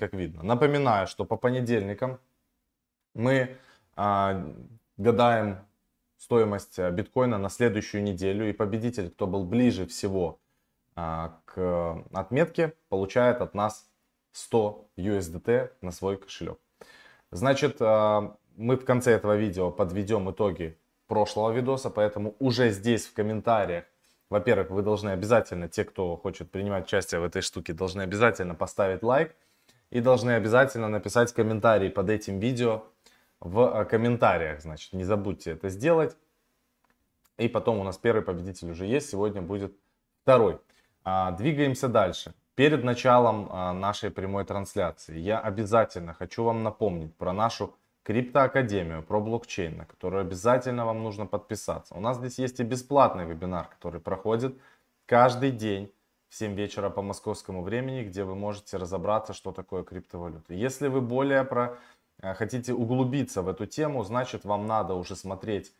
как видно. Напоминаю, что по понедельникам мы гадаем стоимость биткоина на следующую неделю. И победитель, кто был ближе всего к отметке, получает от нас 100 USDT на свой кошелек. Значит, мы в конце этого видео подведем итоги прошлого видоса, поэтому уже здесь в комментариях, во-первых, вы должны обязательно, те, кто хочет принимать участие в этой штуке, должны обязательно поставить лайк и должны обязательно написать комментарий под этим видео в комментариях. Значит, не забудьте это сделать. И потом у нас первый победитель уже есть, сегодня будет второй. Двигаемся дальше. Перед началом нашей прямой трансляции я обязательно хочу вам напомнить про нашу криптоакадемию, про блокчейн, на которую обязательно вам нужно подписаться. У нас здесь есть и бесплатный вебинар, который проходит каждый день в 7 вечера по московскому времени, где вы можете разобраться, что такое криптовалюта. Если вы хотите углубиться в эту тему, значит, вам надо уже смотреть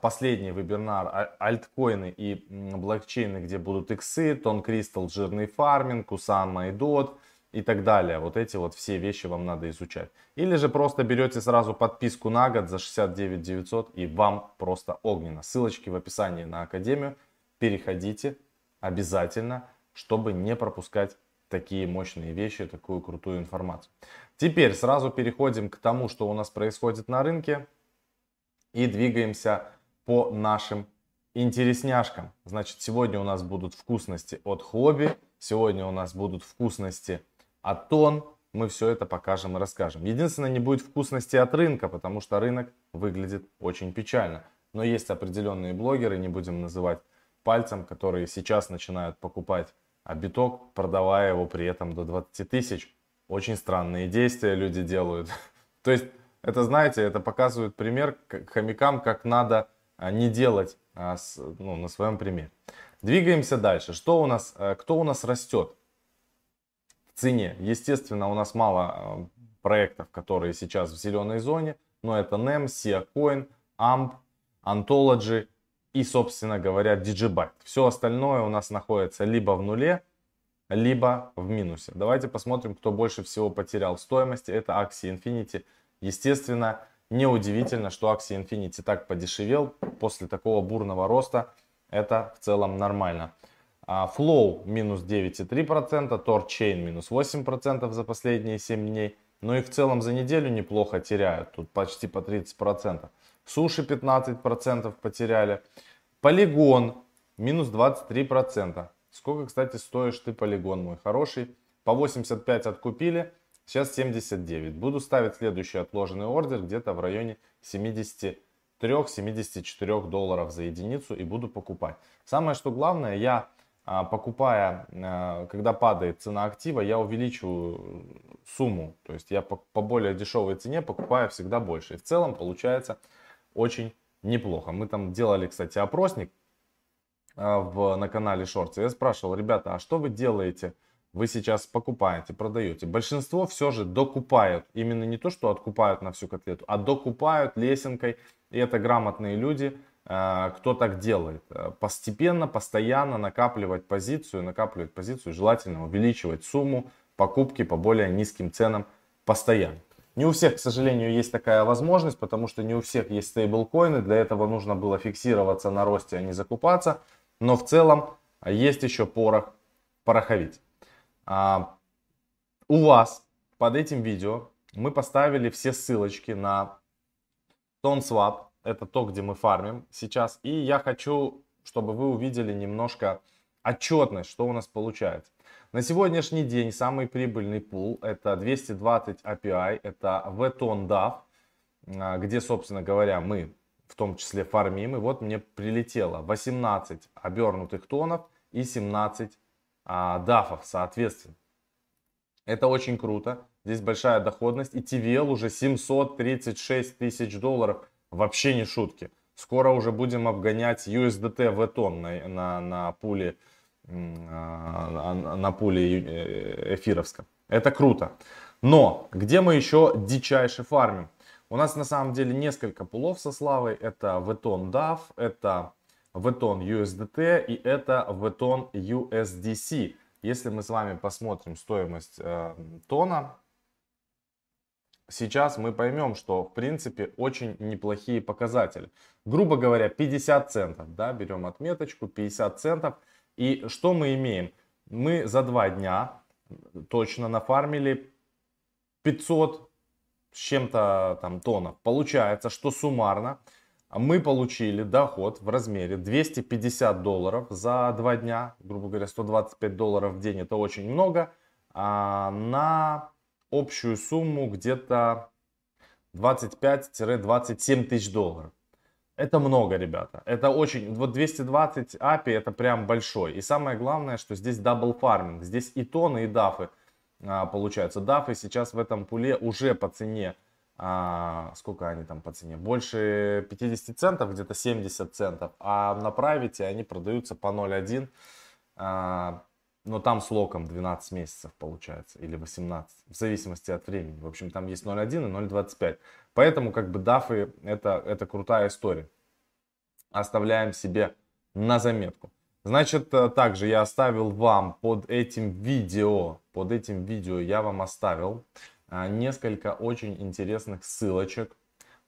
последний вебинар альткоины и блокчейны, где будут иксы, Тон Кристалл, жирный фарминг, Кусама и Дот и так далее. Вот эти вот все вещи вам надо изучать. Или же просто берете сразу подписку на год за 69 900 и вам просто огненно. Ссылочки в описании на академию. Переходите обязательно, чтобы не пропускать такие мощные вещи, такую крутую информацию. Теперь сразу переходим к тому, что у нас происходит на рынке. И двигаемся по нашим интересняшкам. Значит, сегодня у нас будут вкусности от Хобби. Сегодня у нас будут вкусности от Тон. Мы все это покажем и расскажем. Единственное, не будет вкусности от рынка, потому что рынок выглядит очень печально. Но есть определенные блогеры, не будем называть пальцем, которые сейчас начинают покупать биток, продавая его при этом до 20 тысяч. Очень странные действия люди делают. То есть... Это, знаете, это показывает пример хомякам, как надо не делать на своем примере. Двигаемся дальше. Кто у нас растет в цене? Естественно, у нас мало проектов, которые сейчас в зеленой зоне. Но это NEM, SIA Coin, AMP, Ontology и, собственно говоря, Digibyte. Все остальное у нас находится либо в нуле, либо в минусе. Давайте посмотрим, кто больше всего потерял в стоимости. Это Axie Infinity. Естественно, неудивительно, что Axie Infinity так подешевел после такого бурного роста. Это в целом нормально. Flow минус 9,3%, TorChain минус 8% за последние 7 дней. Ну и в целом за неделю неплохо теряют, тут почти по 30%. Sushi 15% потеряли. Polygon минус 23%. Сколько, кстати, стоишь ты, Polygon, мой хороший? По 85 откупили. Сейчас 79. Буду ставить следующий отложенный ордер где-то в районе 73-74 долларов за единицу и буду покупать. Самое что главное, я покупая, когда падает цена актива, я увеличиваю сумму. То есть я по более дешевой цене покупаю всегда больше. И в целом получается очень неплохо. Мы там делали, кстати, опросник на канале Shorts. Я спрашивал, ребята, а что вы делаете? Вы сейчас покупаете, продаете. Большинство все же докупают. Именно не то, что откупают на всю котлету, а докупают лесенкой. И это грамотные люди, кто так делает. Постепенно, постоянно накапливать позицию. Желательно увеличивать сумму покупки по более низким ценам постоянно. Не у всех, к сожалению, есть такая возможность, потому что не у всех есть стейблкоины. Для этого нужно было фиксироваться на росте, а не закупаться. Но в целом есть еще порох пороховить. У вас под этим видео мы поставили все ссылочки на TonSwap, это то, где мы фармим сейчас. И я хочу, чтобы вы увидели немножко отчетность, что у нас получается. На сегодняшний день самый прибыльный пул это 220 API, это VTonDAV, где, собственно говоря, мы в том числе фармим. И вот мне прилетело 18 обернутых тонов и 17 дафов, соответственно. Это очень круто. Здесь большая доходность. И TVL уже 736 тысяч долларов. Вообще не шутки. Скоро уже будем обгонять USDT в тон на пуле эфировском. Это круто. Но где мы еще дичайше фармим? У нас на самом деле несколько пулов со славой. Это VTON DAF, это VTON USDT и это VTON USDC. Если мы с вами посмотрим стоимость тона, сейчас мы поймем, что в принципе очень неплохие показатели. Грубо говоря, 50 центов, да, берем отметочку 50 центов. И что мы имеем? Мы за 2 дня точно нафармили 500 с чем-то там тонов. Получается, что суммарно мы получили доход в размере $250 за 2 дня. Грубо говоря, $125 в день, это очень много. На общую сумму где-то 25-27 тысяч долларов. Это много, ребята. Это очень... Вот 220 API это прям большой. И самое главное, что здесь дабл фарминг. Здесь и тоны, и дафы получаются. Дафы сейчас в этом пуле уже по цене... сколько они там по цене? Больше 50 центов, где-то 70 центов. А на прайвете они продаются по 0.1. Но там с локом 12 месяцев получается, или 18, в зависимости от времени. В общем, там есть 0.1 и 0.25. Поэтому, как бы, дафы это крутая история. Оставляем себе на заметку. Значит, также я оставил вам под этим видео я вам оставил несколько очень интересных ссылочек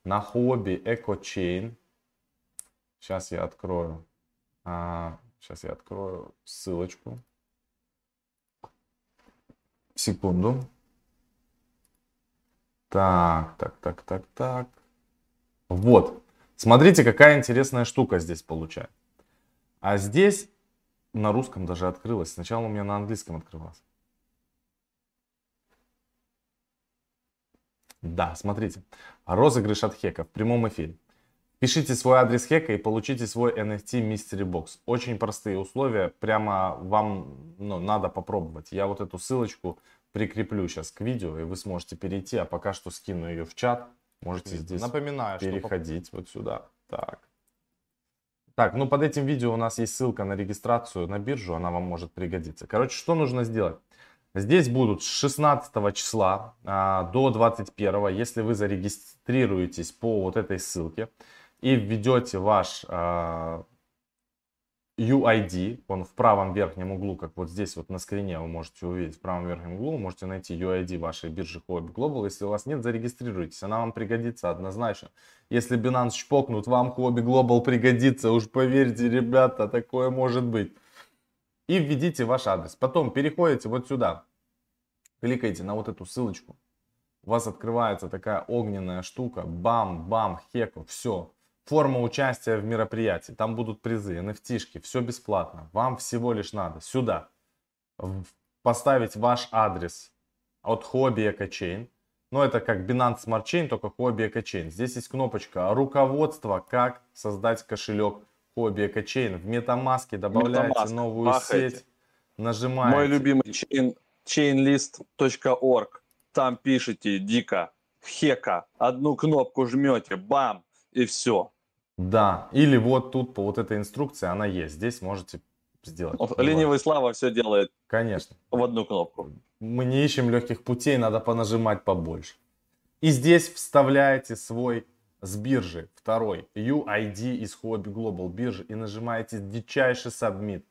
на хобби EcoChain. Сейчас я открою ссылочку. Секунду. Так. Вот. Смотрите, какая интересная штука здесь получается. А здесь на русском даже открылось. Сначала у меня на английском открывалось. Да, смотрите. Розыгрыш от хека в прямом эфире. Пишите свой адрес хека и получите свой NFT Mystery Box. Очень простые условия, прямо вам надо попробовать. Я вот эту ссылочку прикреплю сейчас к видео, и вы сможете перейти, а пока что скину ее в чат. Можете здесь переходить вот сюда. Так, под этим видео у нас есть ссылка на регистрацию на биржу, она вам может пригодиться. Короче, что нужно сделать? Здесь будут с 16 числа до 21, если вы зарегистрируетесь по вот этой ссылке, и введете ваш UID, он в правом верхнем углу, как вот здесь вот на скрине вы можете увидеть, в правом верхнем углу вы можете найти UID вашей биржи Huobi Global. Если у вас нет, зарегистрируйтесь, она вам пригодится однозначно. Если Binance шпокнут, вам Huobi Global пригодится, уж поверьте, ребята, такое может быть. И введите ваш адрес. Потом переходите вот сюда, кликайте на вот эту ссылочку. У вас открывается такая огненная штука. Бам-бам, хеку, все. Форма участия в мероприятии. Там будут призы, NFT-шки, все бесплатно. Вам всего лишь надо сюда поставить ваш адрес от Huobi EcoChain. Но это как Binance Smart Chain, только Huobi EcoChain. Здесь есть кнопочка «Руководство, как создать кошелек Huobi EcoChain». В MetaMask добавляете новую сеть, нажимаете. Мой любимый chainlist.org. Там пишите дико хека, одну кнопку жмете, бам, и все. Да, или вот тут по вот этой инструкции она есть. Здесь можете сделать. Ленивый Слава все делает. Конечно. В одну кнопку. Мы не ищем легких путей, надо понажимать побольше. И здесь вставляете свой с биржи, второй UID из Huobi Global биржи и нажимаете дичайший submit.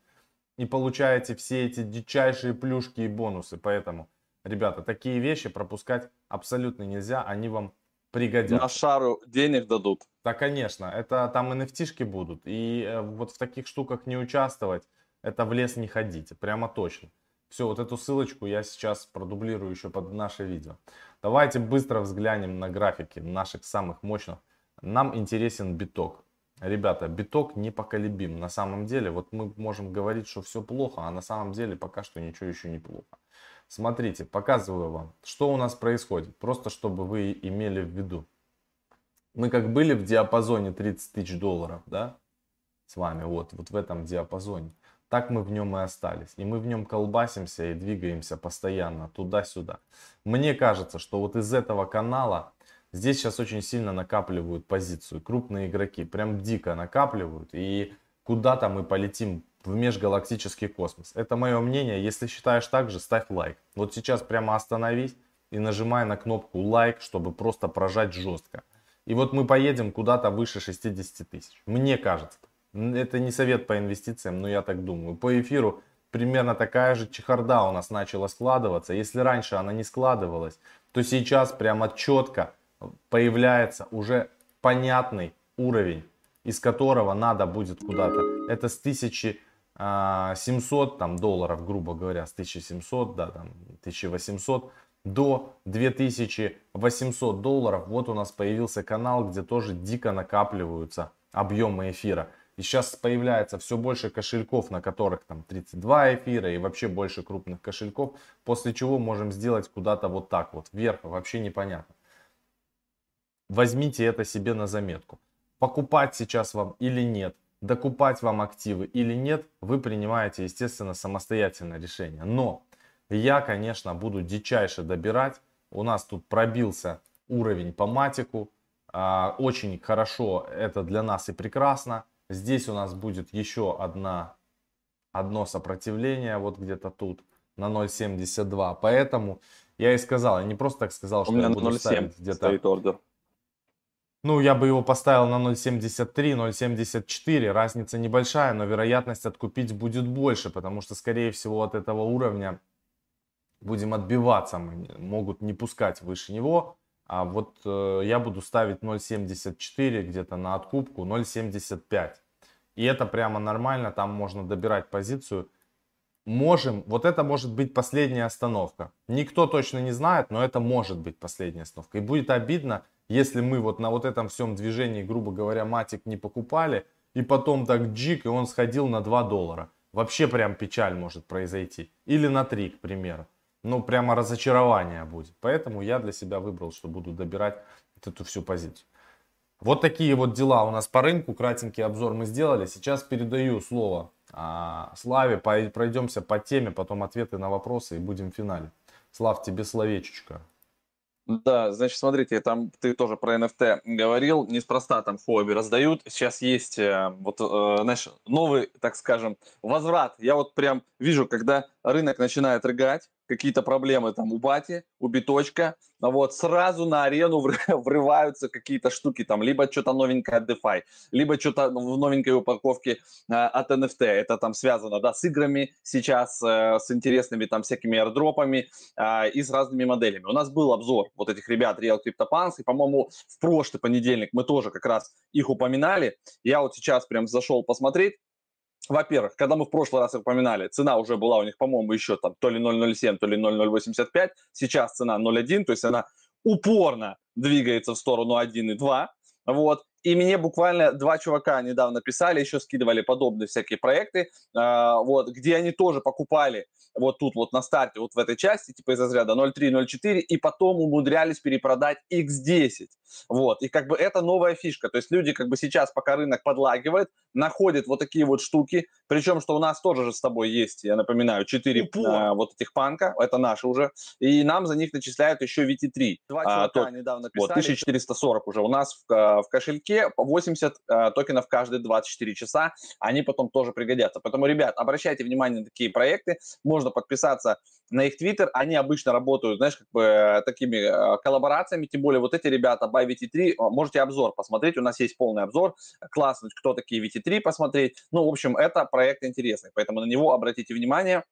И получаете все эти дичайшие плюшки и бонусы. Поэтому, ребята, такие вещи пропускать абсолютно нельзя, они вам пригодятся. На шару денег дадут. Да, конечно, это там NFT-шки будут. И вот в таких штуках не участвовать, это в лес не ходите, прямо точно. Все, вот эту ссылочку я сейчас продублирую еще под наше видео. Давайте быстро взглянем на графики наших самых мощных. Нам интересен биток. Ребята, биток непоколебим. На самом деле, вот мы можем говорить, что все плохо, а на самом деле пока что ничего еще не плохо. Смотрите, показываю вам, что у нас происходит, просто чтобы вы имели в виду. Мы как были в диапазоне 30 тысяч долларов, да, с вами, вот в этом диапазоне, так мы в нем и остались. И мы в нем колбасимся и двигаемся постоянно туда-сюда. Мне кажется, что вот из этого канала здесь сейчас очень сильно накапливают позицию. Крупные игроки прям дико накапливают, и куда-то мы полетим в межгалактический космос. Это мое мнение. Если считаешь так же, ставь лайк. Вот сейчас прямо остановись и нажимай на кнопку лайк, чтобы просто прожать жестко. И вот мы поедем куда-то выше 60 тысяч. Мне кажется. Это не совет по инвестициям, но я так думаю. По эфиру примерно такая же чехарда у нас начала складываться. Если раньше она не складывалась, то сейчас прямо четко появляется уже понятный уровень, из которого надо будет куда-то. Это с 1700 там, долларов, грубо говоря, с 1700, да, там, 1800 до 2800 долларов. Вот у нас появился канал, где тоже дико накапливаются объемы эфира. И сейчас появляется все больше кошельков, на которых там 32 эфира и вообще больше крупных кошельков. После чего можем сделать куда-то вот так вот, вверх, вообще непонятно. Возьмите это себе на заметку. Покупать сейчас вам или нет, докупать вам активы или нет, вы принимаете, естественно, самостоятельное решение. Но я, конечно, буду дичайше добирать. У нас тут пробился уровень по матику. Очень хорошо, это для нас и прекрасно. Здесь у нас будет еще одно сопротивление, вот где-то тут, на 0.72. Поэтому я и сказал, я не просто так сказал, что я буду ставить где-то. Ну, я бы его поставил на 0.73, 0.74. Разница небольшая, но вероятность откупить будет больше, потому что, скорее всего, от этого уровня будем отбиваться. Могут не пускать выше него. А вот я буду ставить 0.74 где-то на откупку, 0.75. И это прямо нормально, там можно добирать позицию. Можем, вот это может быть последняя остановка. Никто точно не знает, но это может быть последняя остановка. И будет обидно, если мы вот на вот этом всем движении, грубо говоря, матик не покупали, и потом так джик, и он сходил на 2 доллара. Вообще прям печаль может произойти. Или на 3, к примеру. Ну, прямо разочарование будет. Поэтому я для себя выбрал, что буду добирать вот эту всю позицию. Вот такие вот дела у нас по рынку. Кратенький обзор мы сделали. Сейчас передаю слово Славе. Пройдемся по теме, потом ответы на вопросы и будем в финале. Слав, тебе словечечко. Да, значит, смотрите, там ты тоже про NFT говорил, неспроста там хобби раздают, сейчас есть вот наш новый, так скажем, возврат. Я вот прям вижу, когда рынок начинает рыгать, какие-то проблемы там у Бати, у Биточка, вот сразу на арену врываются какие-то штуки там, либо что-то новенькое от DeFi, либо что-то в новенькой упаковке от NFT, это там связано, да, с играми сейчас, с интересными там всякими аирдропами и с разными моделями. У нас был обзор вот этих ребят Real CryptoPunks, и, по-моему, в прошлый понедельник мы тоже как раз их упоминали, я вот сейчас прям зашел посмотреть. Во-первых, когда мы в прошлый раз упоминали, цена уже была у них, по-моему, еще там то ли 0.07, то ли 0.085. Сейчас цена 0.1, то есть она упорно двигается в сторону 1.2. Вот. И мне буквально два чувака недавно писали, еще скидывали подобные всякие проекты, вот, где они тоже покупали вот тут вот на старте, вот в этой части, типа из разряда 0.3, 0.4, и потом умудрялись перепродать X10. Вот, и как бы это новая фишка, то есть люди как бы сейчас, пока рынок подлагивает, находят вот такие вот штуки, причем что у нас тоже же с тобой есть, я напоминаю, 4 вот этих панка, это наши уже, и нам за них начисляют еще VT3. Два чувака недавно писали. Вот, 1440 уже у нас в кошельке, 80 токенов каждые 24 часа, они потом тоже пригодятся. Поэтому, ребят, обращайте внимание на такие проекты, можно подписаться на их твиттер, они обычно работают, знаешь, как бы такими коллаборациями, тем более вот эти ребята, by VT3, можете обзор посмотреть, у нас есть полный обзор, классно, кто такие VT3 посмотреть, ну, в общем, это проект интересный, поэтому на него обратите внимание.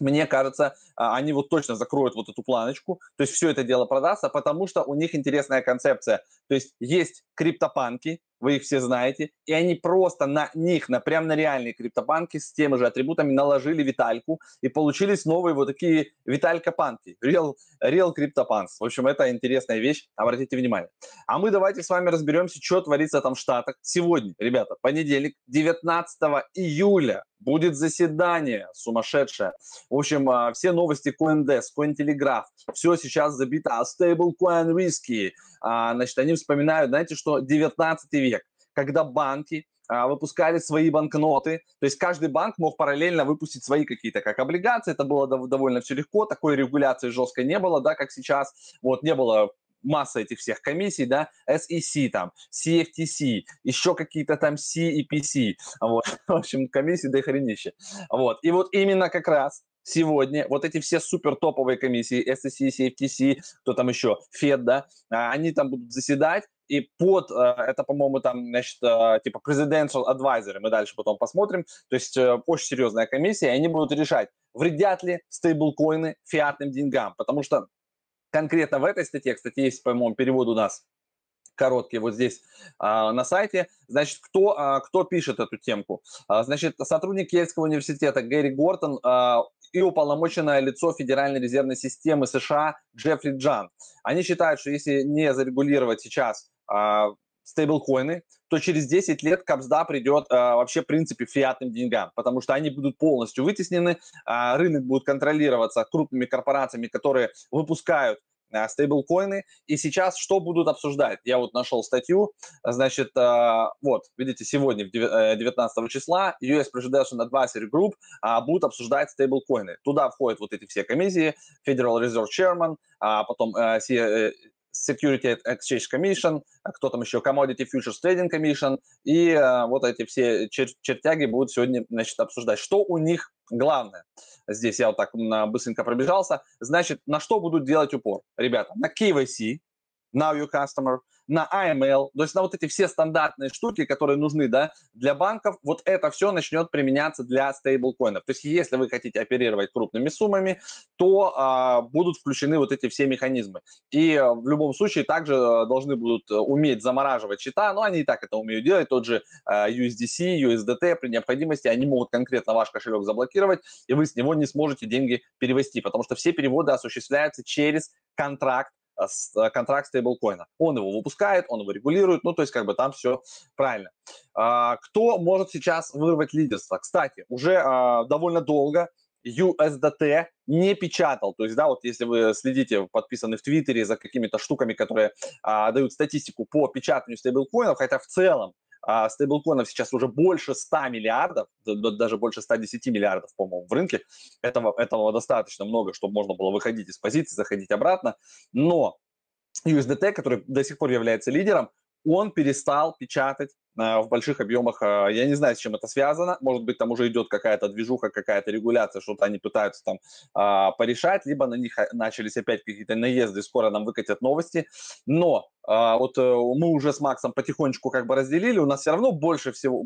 Мне кажется, они вот точно закроют вот эту планочку, то есть все это дело продастся, потому что у них интересная концепция. То есть есть криптопанки, вы их все знаете, и они просто на них, прям на реальные криптопанки с теми же атрибутами наложили витальку, и получились новые вот такие виталька-панки, real CryptoPunks. В общем, это интересная вещь, обратите внимание. А мы давайте с вами разберемся, что творится там в Штатах сегодня. Ребята, понедельник, 19 июля, будет заседание сумасшедшее. В общем, все новости CoinDesk, CoinTelegraph, все сейчас забито. А Stablecoin Risky, значит, они вспоминают, знаете, что 19 век, когда банки выпускали свои банкноты, то есть каждый банк мог параллельно выпустить свои какие-то как облигации, это было довольно все легко, такой регуляции жесткой не было, да, как сейчас, вот не было масса этих всех комиссий, да, SEC там, CFTC, еще какие-то там CEPC, вот, в общем, комиссии до хренища, вот именно как раз сегодня вот эти все супер топовые комиссии, SEC, CFTC, кто там еще, Фед, да, они там будут заседать. И под, это, по-моему, там, значит, типа Presidential Advisory, мы дальше потом посмотрим, то есть очень серьезная комиссия, и они будут решать, вредят ли стейблкоины фиатным деньгам, потому что конкретно в этой статье, кстати, есть, по-моему, перевод у нас короткий вот здесь на сайте, значит, кто пишет эту темку? Значит, сотрудник Ельского университета Гэри Гортон и уполномоченное лицо Федеральной резервной системы США Джеффри Джан. Они считают, что если не зарегулировать сейчас стейблкоины, то через 10 лет капсда придет вообще в принципе фиатным деньгам, потому что они будут полностью вытеснены, рынок будет контролироваться крупными корпорациями, которые выпускают стейблкоины, и сейчас что будут обсуждать? Я вот нашел статью, значит, вот, видите, сегодня, 19 числа, US Presidential Advisory Group будут обсуждать стейблкоины. Туда входят вот эти все комиссии, Federal Reserve Chairman, потом Security Exchange Commission, кто там еще, Commodity Futures Trading Commission, и вот эти все чертяги будут сегодня, значит, обсуждать, что у них главное. Здесь я вот так быстренько пробежался. Значит, на что будут делать упор, ребята? На KYC, Know Your Customer, на AML, то есть на вот эти все стандартные штуки, которые нужны, да, для банков, вот это все начнет применяться для стейблкоинов. То есть если вы хотите оперировать крупными суммами, то будут включены вот эти все механизмы. И в любом случае также должны будут уметь замораживать счета, но они и так это умеют делать, тот же USDC, USDT при необходимости, они могут конкретно ваш кошелек заблокировать, и вы с него не сможете деньги перевести, потому что все переводы осуществляются через контракт стейблкоина. Он его выпускает, он его регулирует, ну, то есть как бы там все правильно. Кто может сейчас вырвать лидерство? Кстати, уже довольно долго USDT не печатал, то есть, да, вот если вы следите, подписаны в Твиттере за какими-то штуками, которые дают статистику по печатанию стейблкоинов, хотя в целом стейблкоинов сейчас уже больше 100 миллиардов, даже больше 110 миллиардов, по-моему, в рынке. Этого достаточно много, чтобы можно было выходить из позиции, заходить обратно. Но USDT, который до сих пор является лидером, он перестал печатать в больших объемах. Я не знаю, с чем это связано. Может быть, там уже идет какая-то движуха, какая-то регуляция, что-то они пытаются там порешать, либо на них начались опять какие-то наезды, и скоро нам выкатят новости. Но вот мы уже с Максом потихонечку как бы разделили, у нас все равно больше еще в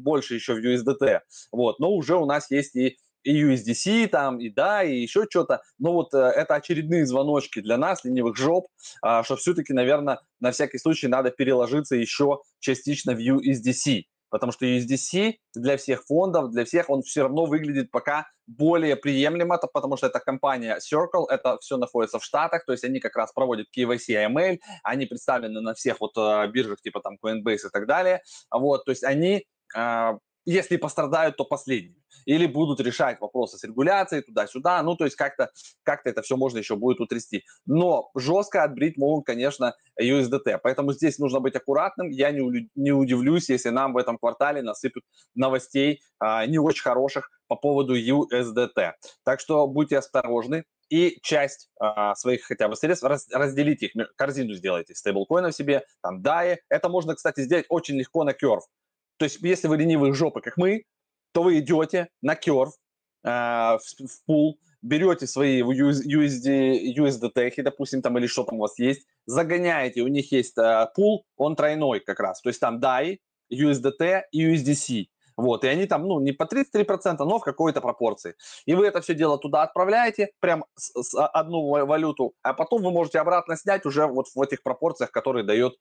USDT, вот, но уже у нас есть и USDC там, и да, и еще что-то. Но вот это очередные звоночки для нас, ленивых жоп, что все-таки, наверное, на всякий случай надо переложиться еще частично в USDC, потому что USDC для всех фондов, для всех он все равно выглядит пока более приемлемо, потому что это компания Circle, это все находится в Штатах, то есть они как раз проводят KYC, AML, они представлены на всех вот биржах типа там Coinbase и так далее, вот, то есть они... Если пострадают, то последние. Или будут решать вопросы с регуляцией туда-сюда. Ну, то есть как-то это все можно еще будет утрясти. Но жестко отбрить могут, конечно, USDT. Поэтому здесь нужно быть аккуратным. Я не удивлюсь, если нам в этом квартале насыпят новостей не очень хороших по поводу USDT. Так что будьте осторожны. И часть своих хотя бы средств, разделите их, корзину сделайте стейблкоинов себе, там DAI. Это можно, кстати, сделать очень легко на Curve. То есть, если вы ленивые жопы, как мы, то вы идете на Curve, в пул, берете свои USDT, допустим, там, или что там у вас есть, загоняете, у них есть пул, он тройной как раз, то есть там DAI, USDT и USDC. Вот, и они там, ну, не по 33%, но в какой-то пропорции. И вы это все дело туда отправляете, прям с одну валюту, а потом вы можете обратно снять уже вот в этих пропорциях, которые дает,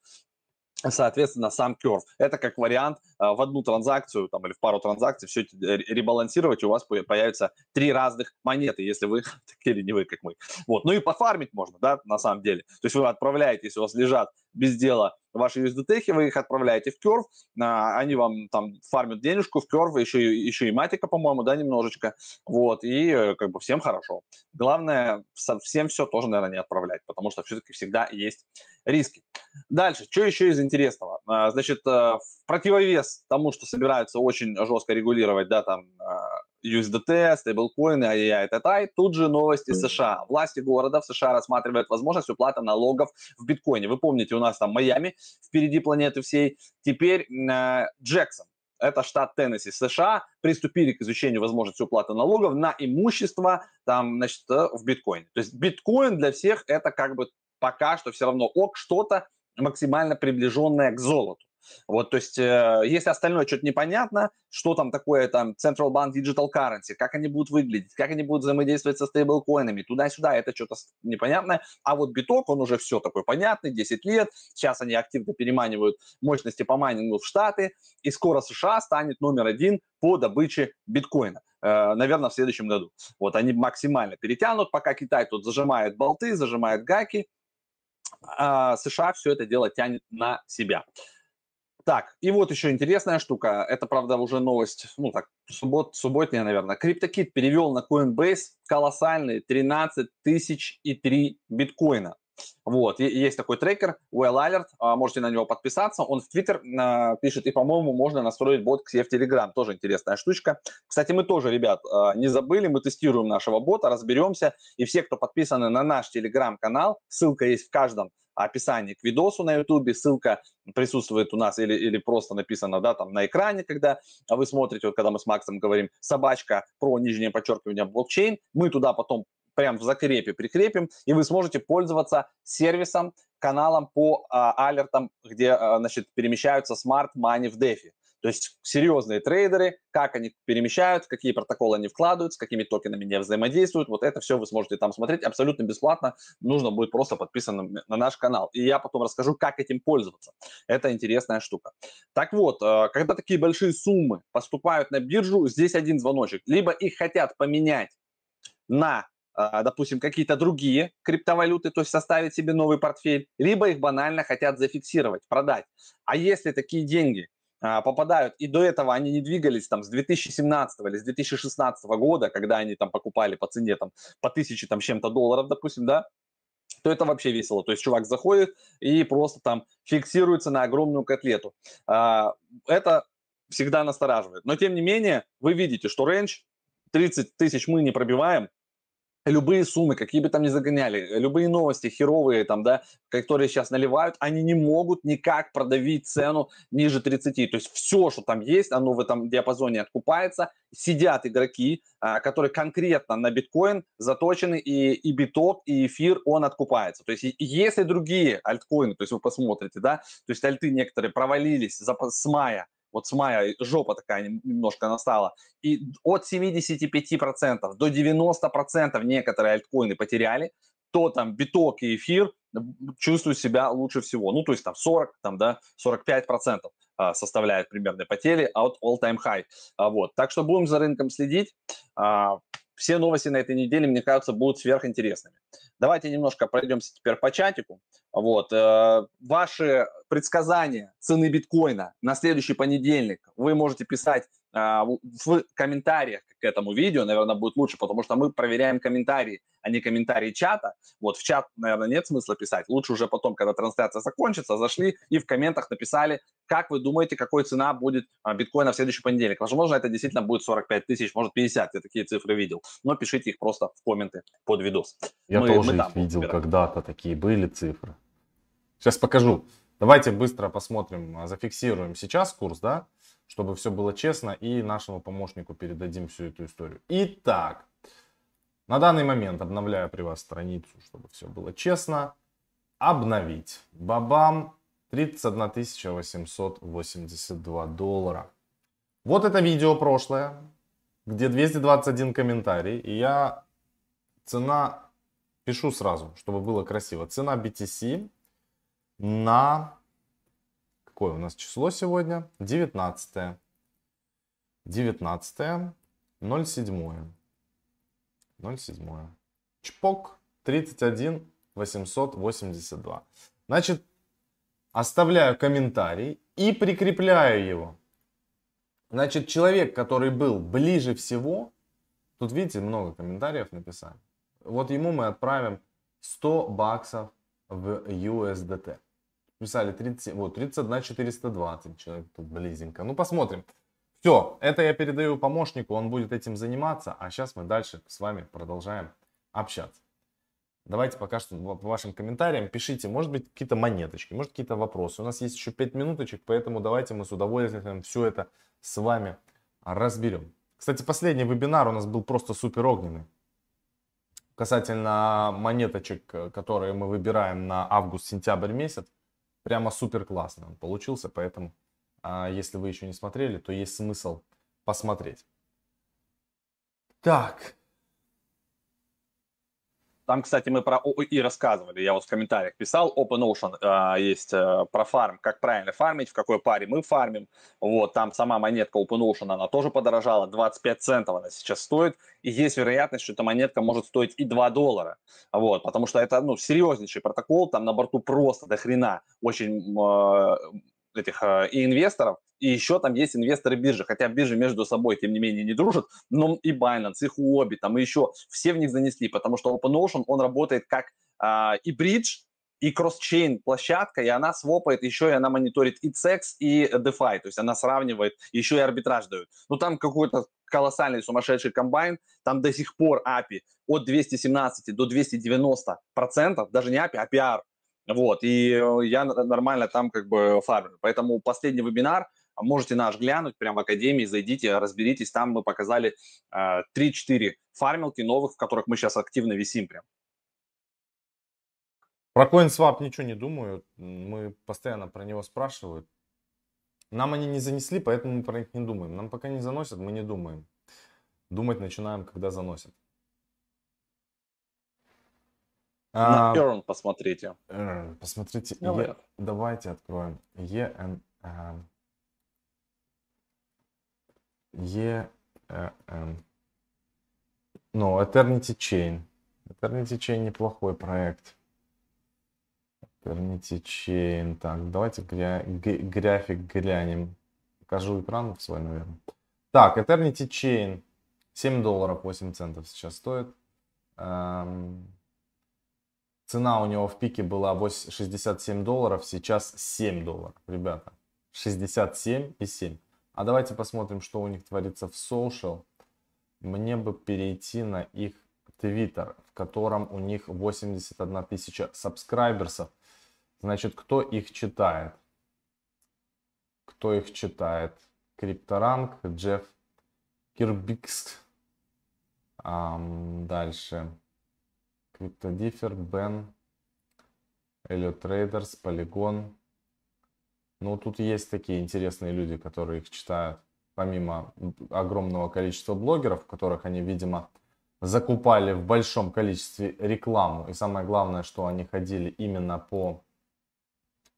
соответственно, сам Curve. Это как вариант в одну транзакцию там, или в пару транзакций все это ребалансировать, и у вас появятся 3 разных монеты, если вы такие ленивые, как мы. Вот. Ну и пофармить можно, да, на самом деле. То есть вы отправляете, если у вас лежат без дела ваши USDT, вы их отправляете в Curve, они вам там фармят денежку в Curve, еще и матика, по-моему, да, немножечко, вот, и как бы всем хорошо. Главное, совсем все тоже, наверное, не отправлять, потому что все-таки всегда есть риски. Дальше, что еще из интересного? Значит, в противовес тому, что собираются очень жестко регулировать, да, там, USDT, стейблкоины, ай-яй-яй-тай-тай. Тут же новости США. Власти города в США рассматривают возможность уплаты налогов в биткоине. Вы помните, у нас там Майами впереди планеты всей. Теперь Джексон, это штат Теннесси, США, приступили к изучению возможности уплаты налогов на имущество там, значит, в биткоине. То есть биткоин для всех это как бы пока что все равно что-то максимально приближенное к золоту. Вот, то есть, если остальное что-то непонятно, что там такое там Central Bank Digital Currency, как они будут выглядеть, как они будут взаимодействовать со стейблкоинами, туда-сюда, это что-то непонятное. А вот биток, он уже все такой понятный, 10 лет, сейчас они активно переманивают мощности по майнингу в Штаты, и скоро США станет №1 по добыче биткоина, наверное, в следующем году. Вот они максимально перетянут, пока Китай тут зажимает болты, зажимает гайки, США все это дело тянет на себя. Так, и вот еще интересная штука, это, правда, уже новость, ну так, субботняя, наверное. CryptoKid перевел на Coinbase колоссальные 13 003 биткоина. Вот, есть такой трекер, Whale Alert, можете на него подписаться, он в Twitter пишет, и, по-моему, можно настроить бот к себе в Telegram, тоже интересная штучка. Кстати, мы тоже, ребят, не забыли, мы тестируем нашего бота, разберемся, и все, кто подписаны на наш Telegram-канал, ссылка есть в каждом описании к видосу на YouTube, ссылка присутствует у нас или просто написано, да, там на экране, когда вы смотрите, вот когда мы с Максом говорим собачка про нижнее подчеркивание блокчейн, мы туда потом прям в закрепе прикрепим, и вы сможете пользоваться сервисом, каналом по алертам, где, значит, перемещаются Smart Money в DeFi. То есть серьезные трейдеры, как они перемещают, какие протоколы они вкладывают, с какими токенами не взаимодействуют. Вот это все вы сможете там смотреть абсолютно бесплатно. Нужно будет просто подписанным на наш канал. И я потом расскажу, как этим пользоваться. Это интересная штука. Так вот, когда такие большие суммы поступают на биржу, здесь один звоночек. Либо их хотят поменять на, допустим, какие-то другие криптовалюты, то есть составить себе новый портфель, либо их банально хотят зафиксировать, продать. А если такие деньги попадают, и до этого они не двигались там с 2017 или с 2016 года, когда они там покупали по цене там по 1000 там чем-то долларов, допустим, да, то это вообще весело. То есть чувак заходит и просто там фиксируется на огромную котлету. Это всегда настораживает. Но тем не менее, вы видите, что рейндж 30 000 мы не пробиваем. Любые суммы, какие бы там ни загоняли, любые новости херовые, там, да, которые сейчас наливают, они не могут никак продавить цену ниже 30. То есть все, что там есть, оно в этом диапазоне откупается. Сидят игроки, которые конкретно на биткоин заточены, и биток, и эфир, он откупается. То есть если другие альткоины, то есть вы посмотрите, да, то есть альты некоторые провалились с мая, вот с мая жопа такая немножко настала. И от 75% до 90% некоторые альткоины потеряли, то там биток и эфир чувствуют себя лучше всего. Ну, то есть там 40, там, да, 45% составляют примерные потери от all-time high. Вот. Так что будем за рынком следить. Все новости на этой неделе, мне кажется, будут сверхинтересными. Давайте немножко пройдемся теперь по чатику. Вот. Ваши предсказания цены биткоина на следующий понедельник вы можете писать в комментариях к этому видео, наверное, будет лучше, потому что мы проверяем комментарии, а не комментарии чата. Вот в чат, наверное, нет смысла писать. Лучше уже потом, когда трансляция закончится, зашли и в комментах написали, как вы думаете, какой цена будет биткоина в следующий понедельник. Возможно, это действительно будет 45 000, может 50. Я такие цифры видел. Но пишите их просто в комменты под видос. Я тоже их видел когда-то, такие были цифры. Сейчас покажу. Давайте быстро посмотрим, зафиксируем сейчас курс, да? Чтобы все было честно, и нашему помощнику передадим всю эту историю. Итак, на данный момент обновляю при вас страницу, чтобы все было честно. Обновить. Бабам, 31 882 доллара. Вот это видео прошлое, где 221 комментарий. И я цена пишу сразу, чтобы было красиво. Цена BTC на... Какое у нас число сегодня? 19. 19. 07. 07. Чпок. 31 882. Значит, оставляю комментарий и прикрепляю его. Значит, человек, который был ближе всего, тут, видите, много комментариев написали. Вот ему мы отправим $100 в USDT. Писали 30, вот, 31 420 человек, тут близенько. Ну, посмотрим. Все, это я передаю помощнику, он будет этим заниматься. А сейчас мы дальше с вами продолжаем общаться. Давайте пока что по вашим комментариям пишите, может быть, какие-то монеточки, может, какие-то вопросы. У нас есть еще 5 минуточек, поэтому давайте мы с удовольствием все это с вами разберем. Кстати, последний вебинар у нас был просто супер огненный. Касательно монеточек, которые мы выбираем на август-сентябрь месяц. прямо супер классно он получился, поэтому если вы еще не смотрели, то есть смысл посмотреть. Так. Там, кстати, мы про OOE рассказывали, я вот в комментариях писал, OpenOcean есть про фарм, как правильно фармить, в какой паре мы фармим. Вот, там сама монетка OpenOcean, она тоже подорожала, 25 центов она сейчас стоит, и есть вероятность, что эта монетка может стоить и $2, вот, потому что это, ну, серьезнейший протокол, там на борту просто до хрена очень этих и инвесторов, и еще там есть инвесторы биржи, хотя биржи между собой, тем не менее, не дружат, но и Binance, и Huobi, там и еще, все в них занесли, потому что OpenOcean, он работает как и бридж, и кросс-чейн площадка, и она свопает, еще и она мониторит и CEX, и DeFi, то есть она сравнивает, еще и арбитраж дает. Ну, там какой-то колоссальный сумасшедший комбайн, там до сих пор API от 217 до 290%, даже не API, а PR. Вот, и я нормально там как бы фармлю. Поэтому последний вебинар можете наш глянуть, прям в Академии, зайдите, разберитесь. Там мы показали 3-4 фармилки новых, в которых мы сейчас активно висим прям. Про CoinSwap ничего не думаю. Мы постоянно про него спрашивают. Нам они не занесли, поэтому мы про них не думаем. Нам пока не заносят, мы не думаем. Думать начинаем, когда заносят. На Earn посмотрите. Посмотрите. Давайте откроем. Ну, Eternity Chain. Eternity Chain неплохой проект. Eternity Chain. Так, давайте график глянем. Покажу экран свой, наверное. Так, Eternity Chain. $7.08 сейчас стоит. Цена у него в пике была $67, сейчас $7, ребята. 67,7. А давайте посмотрим, что у них творится в social. Мне бы перейти на их Twitter, в котором у них 81 000 сабскрайберсов. Значит, кто их читает? Кто их читает? Крипторанг, Джефф Кирбикс. Дальше. CryptoDiffer, Бен, Elliot Traders, Polygon. Ну, тут есть такие интересные люди, которые их читают, помимо огромного количества блогеров, которых они, видимо, закупали в большом количестве рекламу. И самое главное, что они ходили именно по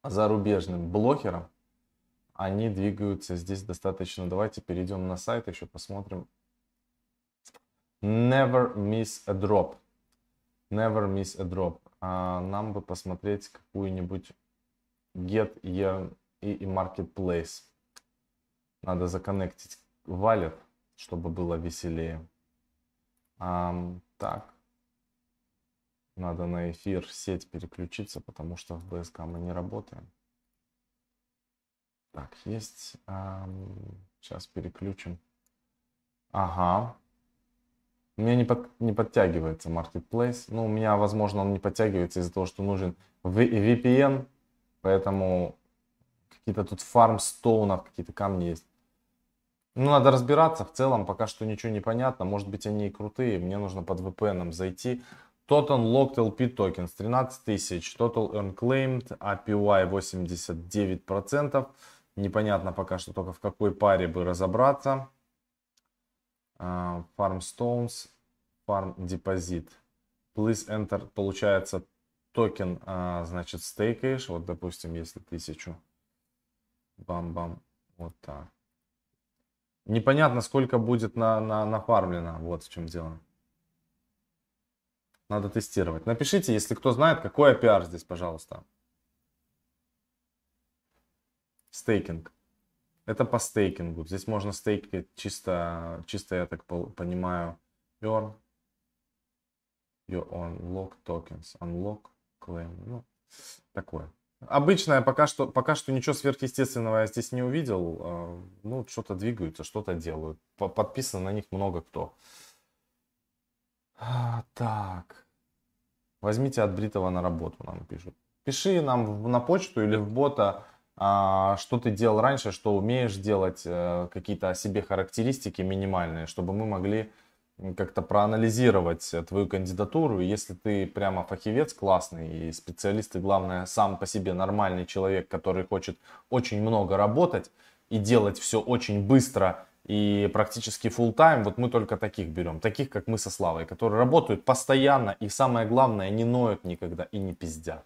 зарубежным блогерам. Они двигаются здесь достаточно. Давайте перейдем на сайт, еще посмотрим. Never miss a drop. Never miss a drop. Нам бы посмотреть какую-нибудь Get, Earn и Marketplace. Надо законнектить валет, чтобы было веселее. Так. Надо на эфир сеть переключиться, потому что в БСК мы не работаем. Так, есть. Сейчас переключим. Ага. У меня не подтягивается Marketplace. Ну, у меня, возможно, он не подтягивается из-за того, что нужен VPN. Поэтому какие-то тут фармстоунов, какие-то камни есть. Ну, надо разбираться. В целом пока что ничего не понятно. Может быть, они и крутые. Мне нужно под VPN зайти. Total Locked LP Tokens 13 000. Total Earn Claimed. APY 89%. Непонятно пока что только в какой паре бы разобраться. FarmStones, Farm Deposit. Please Enter. Получается токен, значит, стейкаешь. Вот, допустим, если 1000. Бам-бам. Вот так. Непонятно, сколько будет нафармлено. Вот в чем дело. Надо тестировать. Напишите, если кто знает, какой APR здесь, пожалуйста. Стейкинг. Это по стейкингу. Здесь можно стейкать чисто, я так понимаю, earn, you unlock tokens, unlock, claim, ну, такое. Обычное, пока что ничего сверхъестественного я здесь не увидел. Ну, что-то двигаются, что-то делают. Подписано на них много кто. Так. Возьмите от Бритова на работу, нам пишут. Пиши нам на почту или в бота, что ты делал раньше, что умеешь делать, какие-то о себе характеристики минимальные, чтобы мы могли как-то проанализировать твою кандидатуру. Если ты прямо фахивец классный и специалист, и главное, сам по себе нормальный человек, который хочет очень много работать и делать все очень быстро и практически full time, вот мы только таких берем, таких как мы со Славой, которые работают постоянно и, самое главное, не ноют никогда и не пиздят.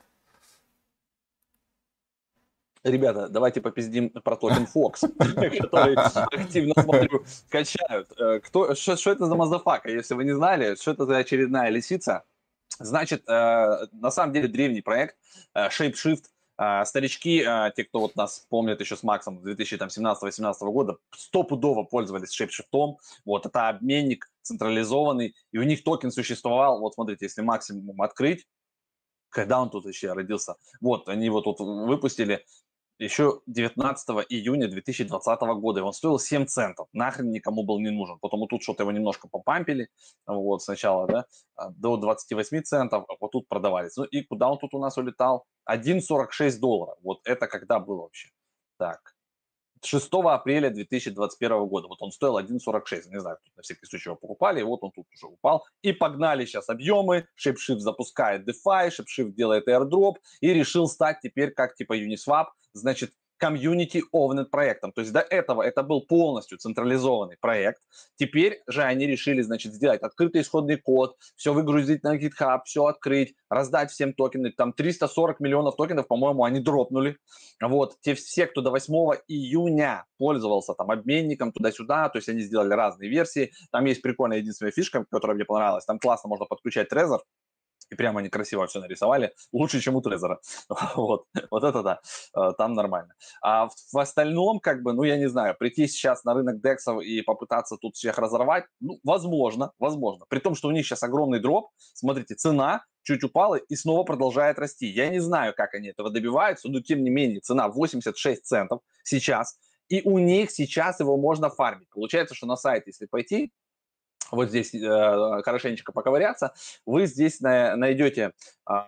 Ребята, давайте попиздим про токен Фокс, который активно, смотрю, качают. Что это за мазафака, если вы не знали, что это за очередная лисица? Значит, на самом деле древний проект ShapeShift. Старички, те, кто вот нас помнит еще с Максом 2017-2018 года, стопудово пользовались ShapeShift. Вот, это обменник централизованный, и у них токен существовал. Вот смотрите, если максимум открыть, когда он тут еще родился. Вот, они его тут выпустили еще 19 июня 2020 года, и он стоил 7 центов. Нахрен никому был не нужен. Потом тут что-то его немножко попампили, вот, сначала, да, до 28 центов, а вот тут продавались. Ну и куда он тут у нас улетал? $1.46. Вот это когда было вообще? Так, 6 апреля 2021 года. Вот он стоил 1.46. Не знаю, на всякий случай его покупали, и вот он тут уже упал. И погнали сейчас объемы. ShapeShift запускает DeFi, ShapeShift делает airdrop и решил стать теперь как типа Uniswap, значит, Community Owned проектом. То есть до этого это был полностью централизованный проект. Теперь же они решили, значит, сделать открытый исходный код, все выгрузить на GitHub, все открыть, раздать всем токены. Там 340 миллионов токенов, по-моему, они дропнули. Вот, те все, кто до 8 июня пользовался там обменником туда-сюда, то есть они сделали разные версии. Там есть прикольная единственная фишка, которая мне понравилась. Там классно можно подключать Trezor. И прямо они красиво все нарисовали, лучше, чем у Трезора. Вот, вот это да, там нормально. А в остальном, как бы, ну, я не знаю, прийти сейчас на рынок дексов и попытаться тут всех разорвать, ну, возможно. При том, что у них сейчас огромный дроп, смотрите, цена чуть упала и снова продолжает расти. Я не знаю, как они этого добиваются, но, тем не менее, цена 86 центов сейчас, и у них сейчас его можно фармить. Получается, что на сайте, если пойти, вот здесь хорошенечко поковыряться, вы здесь найдете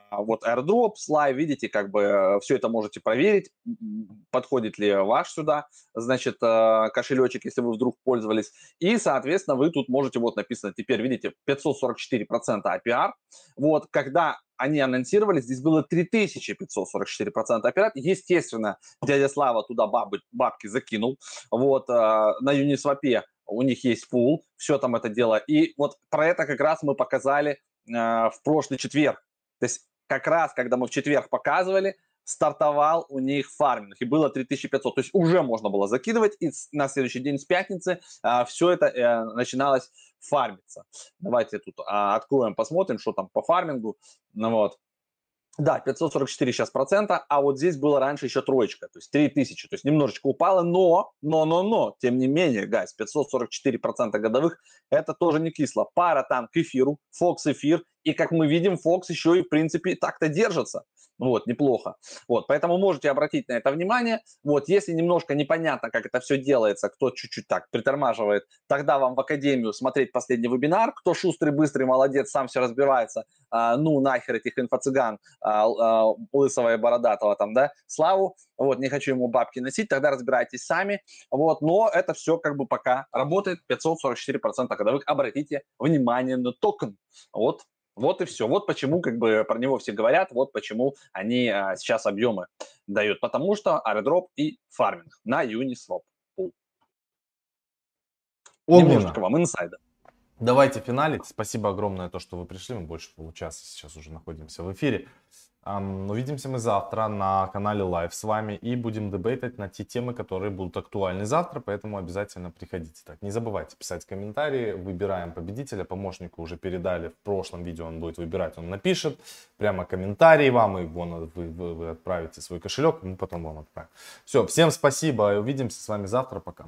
вот airdrop, слайд, видите, как бы все это можете проверить, подходит ли ваш сюда, значит, кошелечек, если вы вдруг пользовались, и, соответственно, вы тут можете, вот написано, теперь, видите, 544% APR, вот, когда они анонсировали, здесь было 3544% APR, естественно, дядя Слава туда бабки закинул, вот, на Uniswap у них есть пул, все там это дело. И вот про это как раз мы показали в прошлый четверг. То есть как раз, когда мы в четверг показывали, стартовал у них фарминг, и было 3500. То есть уже можно было закидывать, и на следующий день с пятницы все это начиналось фармиться. Давайте тут откроем, посмотрим, что там по фармингу. Ну, вот. Да, 544 сейчас процента, а вот здесь было раньше еще троечка, то есть 3000, то есть немножечко упало, но, тем не менее, гайз, 544% годовых, это тоже не кисло. Пара там к эфиру, Фокс эфир, и, как мы видим, Фокс еще и, в принципе, так-то держится, вот, неплохо. Вот, поэтому можете обратить на это внимание, вот, если немножко непонятно, как это все делается, кто чуть-чуть так притормаживает, тогда вам в академию смотреть последний вебинар, кто шустрый, быстрый, молодец, сам все разбирается, ну, нахер этих инфо-цыган, лысого и бородатого там, да, Славу, вот, не хочу ему бабки носить, тогда разбирайтесь сами, вот, но это все как бы пока работает, 544% годовых, обратите внимание на токен, вот, вот и все, вот почему как бы про него все говорят, вот почему они сейчас объемы дают, потому что airdrop и фарминг на Uniswap. Немножечко вам инсайда. Давайте финалить. Спасибо огромное, то, что вы пришли. Мы больше получаса сейчас уже находимся в эфире. Увидимся мы завтра на канале Live с вами и будем дебейтать на те темы, которые будут актуальны завтра, поэтому обязательно приходите. Так, не забывайте писать комментарии, выбираем победителя, помощнику уже передали, в прошлом видео он будет выбирать, он напишет прямо комментарий вам, и вон вы отправите свой кошелек, мы потом вам отправим. Все, всем спасибо, увидимся с вами завтра, пока.